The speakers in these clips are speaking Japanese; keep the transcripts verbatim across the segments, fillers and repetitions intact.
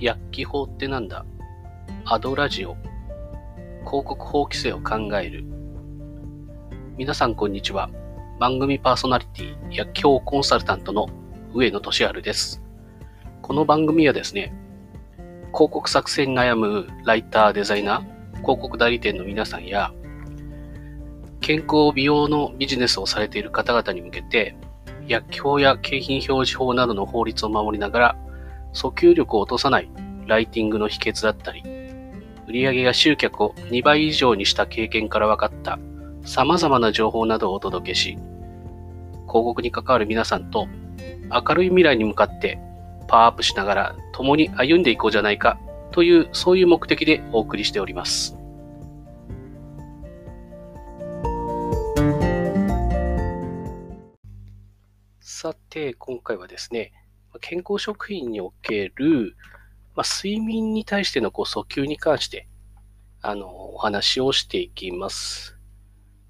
薬機法ってなんだ、アドラジオ、広告法規制を考える。皆さんこんにちは。番組パーソナリティ、薬機法コンサルタントの上野俊治です。この番組はですね、広告作成に悩むライター、デザイナー、広告代理店の皆さんや、健康美容のビジネスをされている方々に向けて、薬機法や景品表示法などの法律を守りながら、訴求力を落とさないライティングの秘訣だったり、売上や集客をにばい以上にした経験から分かった様々な情報などをお届けし、広告に関わる皆さんと明るい未来に向かってパワーアップしながら共に歩んでいこうじゃないかという、そういう目的でお送りしております。さて、今回はですね、健康食品における、まあ、睡眠に対してのこう訴求に関して、あの、お話をしていきます。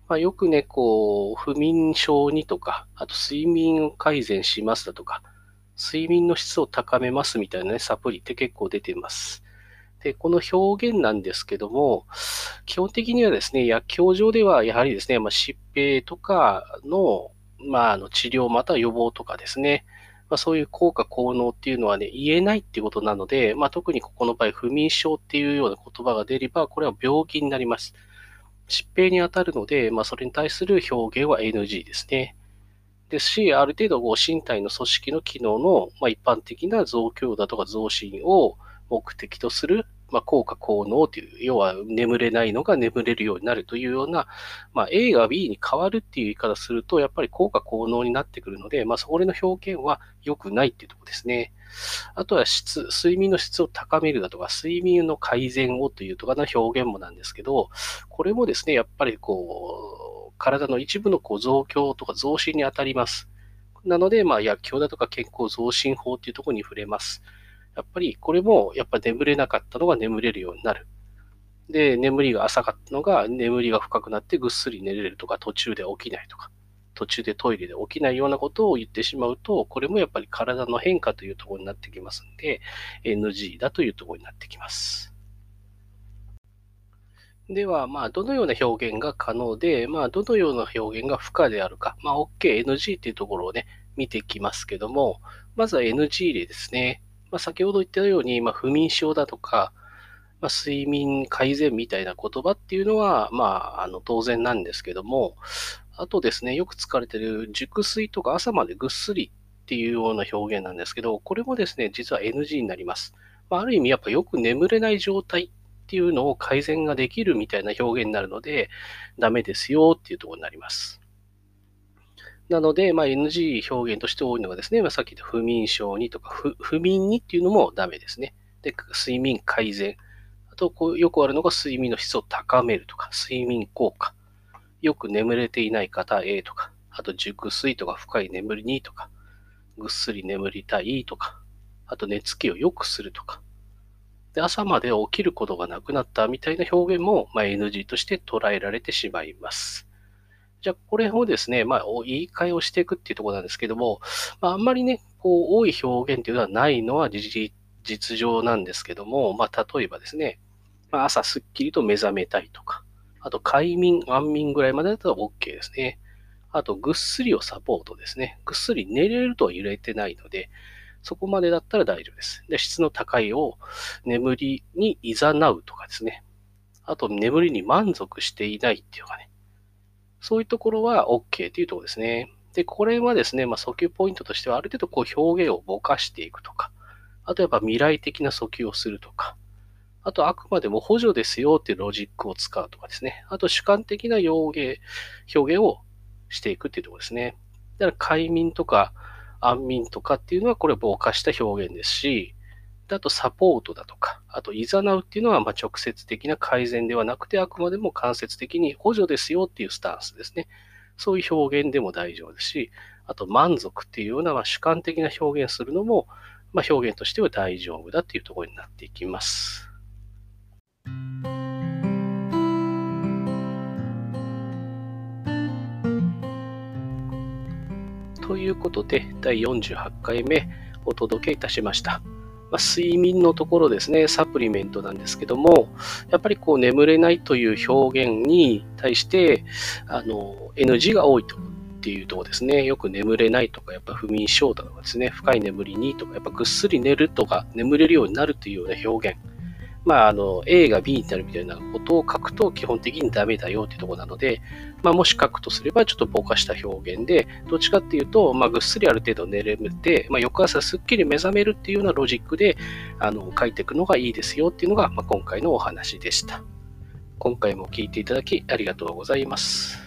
まあ、よくね、こう、不眠症にとか、あと睡眠を改善しますだとか、睡眠の質を高めますみたいなね、サプリって結構出てます。で、この表現なんですけども、基本的にはですね、薬機法上ではやはりですね、まあ、疾病とかの、まあ、あの治療または予防とかですね、まあ、そういう効果効能っていうのはね、言えないっていうことなので、まあ、特にここの場合、不眠症っていうような言葉が出れば、これは病気になります。疾病に当たるので、まあ、それに対する表現は エヌジー ですね。ですし、ある程度、身体の組織の機能の、まあ、一般的な増強だとか増進を目的とする、まあ、効果効能という、要は眠れないのが眠れるようになるというような、まあ、A が B に変わるっていう言い方すると、やっぱり効果効能になってくるので、まあ、それの表現は良くないっていうところですね。あとは質、睡眠の質を高めるだとか、睡眠の改善をというとかな表現もなんですけど、これもですね、やっぱりこう、体の一部のこう増強とか増進に当たります。なので、まあ、薬機法だとか健康増進法っていうところに触れます。やっぱりこれもやっぱ眠れなかったのが眠れるようになる。で、眠りが浅かったのが眠りが深くなってぐっすり寝れるとか、途中で起きないとか、途中でトイレで起きないようなことを言ってしまうと、これもやっぱり体の変化というところになってきますんで、エヌジー だというところになってきます。では、まあ、どのような表現が可能で、まあ、どのような表現が不可であるか、まあ、OK、エヌジー っていうところをね、見ていきますけども、まずは エヌジー 例ですね。まあ、先ほど言ったように、まあ、不眠症だとか、まあ、睡眠改善みたいな言葉っていうのは、まあ、あの当然なんですけども、あとですね、よく使われている熟睡とか朝までぐっすりっていうような表現なんですけど、これもですね、実は エヌジー になります。まあ、ある意味、やっぱよく眠れない状態っていうのを改善ができるみたいな表現になるので、ダメですよっていうところになります。なので、まあ、エヌジー 表現として多いのがですね、まあ、さっき言った不眠症にとか、不、不眠にっていうのもダメですね。で、睡眠改善。あと、こう、よくあるのが睡眠の質を高めるとか、睡眠効果。よく眠れていない方 A とか、あと、熟睡とか、深い眠りにとか、ぐっすり眠りたいとか、あと、寝つきを良くするとか。で、朝まで起きることがなくなったみたいな表現も、まあ、エヌジー として捉えられてしまいます。じゃあ、これをですね、まあ、言い換えをしていくっていうところなんですけども、まあ、あんまりね、こう、多い表現っていうのはないのは実情なんですけども、まあ、例えばですね、まあ、朝すっきりと目覚めたいとか、あと、快眠、安眠ぐらいまでだったら OK ですね。あと、ぐっすりをサポートですね。ぐっすり寝れるとは揺れてないので、そこまでだったら大丈夫です。で、質の高いを眠りにいざなうとかですね。あと、眠りに満足していないっていうかね。そういうところは OK というところですね。で、これはですね、まあ、訴求ポイントとしては、ある程度こう表現をぼかしていくとか、あとやっぱ未来的な訴求をするとか、あとあくまでも補助ですよっていうロジックを使うとかですね。あと主観的な表現、表現をしていくっていうところですね。だから快眠とか安眠とかっていうのはこれをぼかした表現ですし、あとサポートだとか、あといざなうっていうのはまあ直接的な改善ではなくて、あくまでも間接的に補助ですよっていうスタンスですね。そういう表現でも大丈夫ですし、あと満足っていうようなまあ主観的な表現するのも、まあ、表現としては大丈夫だっていうところになっていきます。ということで、だいよんじゅうはちかいめお届けいたしました。まあ、睡眠のところですね、サプリメントなんですけども、やっぱりこう眠れないという表現に対して、あの、エヌジー が多いと。っていうとこですね。よく眠れないとか、やっぱ不眠症だとかですね、深い眠りにとか、やっぱぐっすり寝るとか、眠れるようになるというような表現。まあ、あの、A が B になるみたいなことを書くと基本的にダメだよっていうところなので、まあ、もし書くとすればちょっとぼかした表現で、どっちかっていうと、まあ、ぐっすりある程度寝れて、まあ、翌朝すっきり目覚めるっていうようなロジックで、あの、書いていくのがいいですよっていうのが、まあ、今回のお話でした。今回も聞いていただきありがとうございます。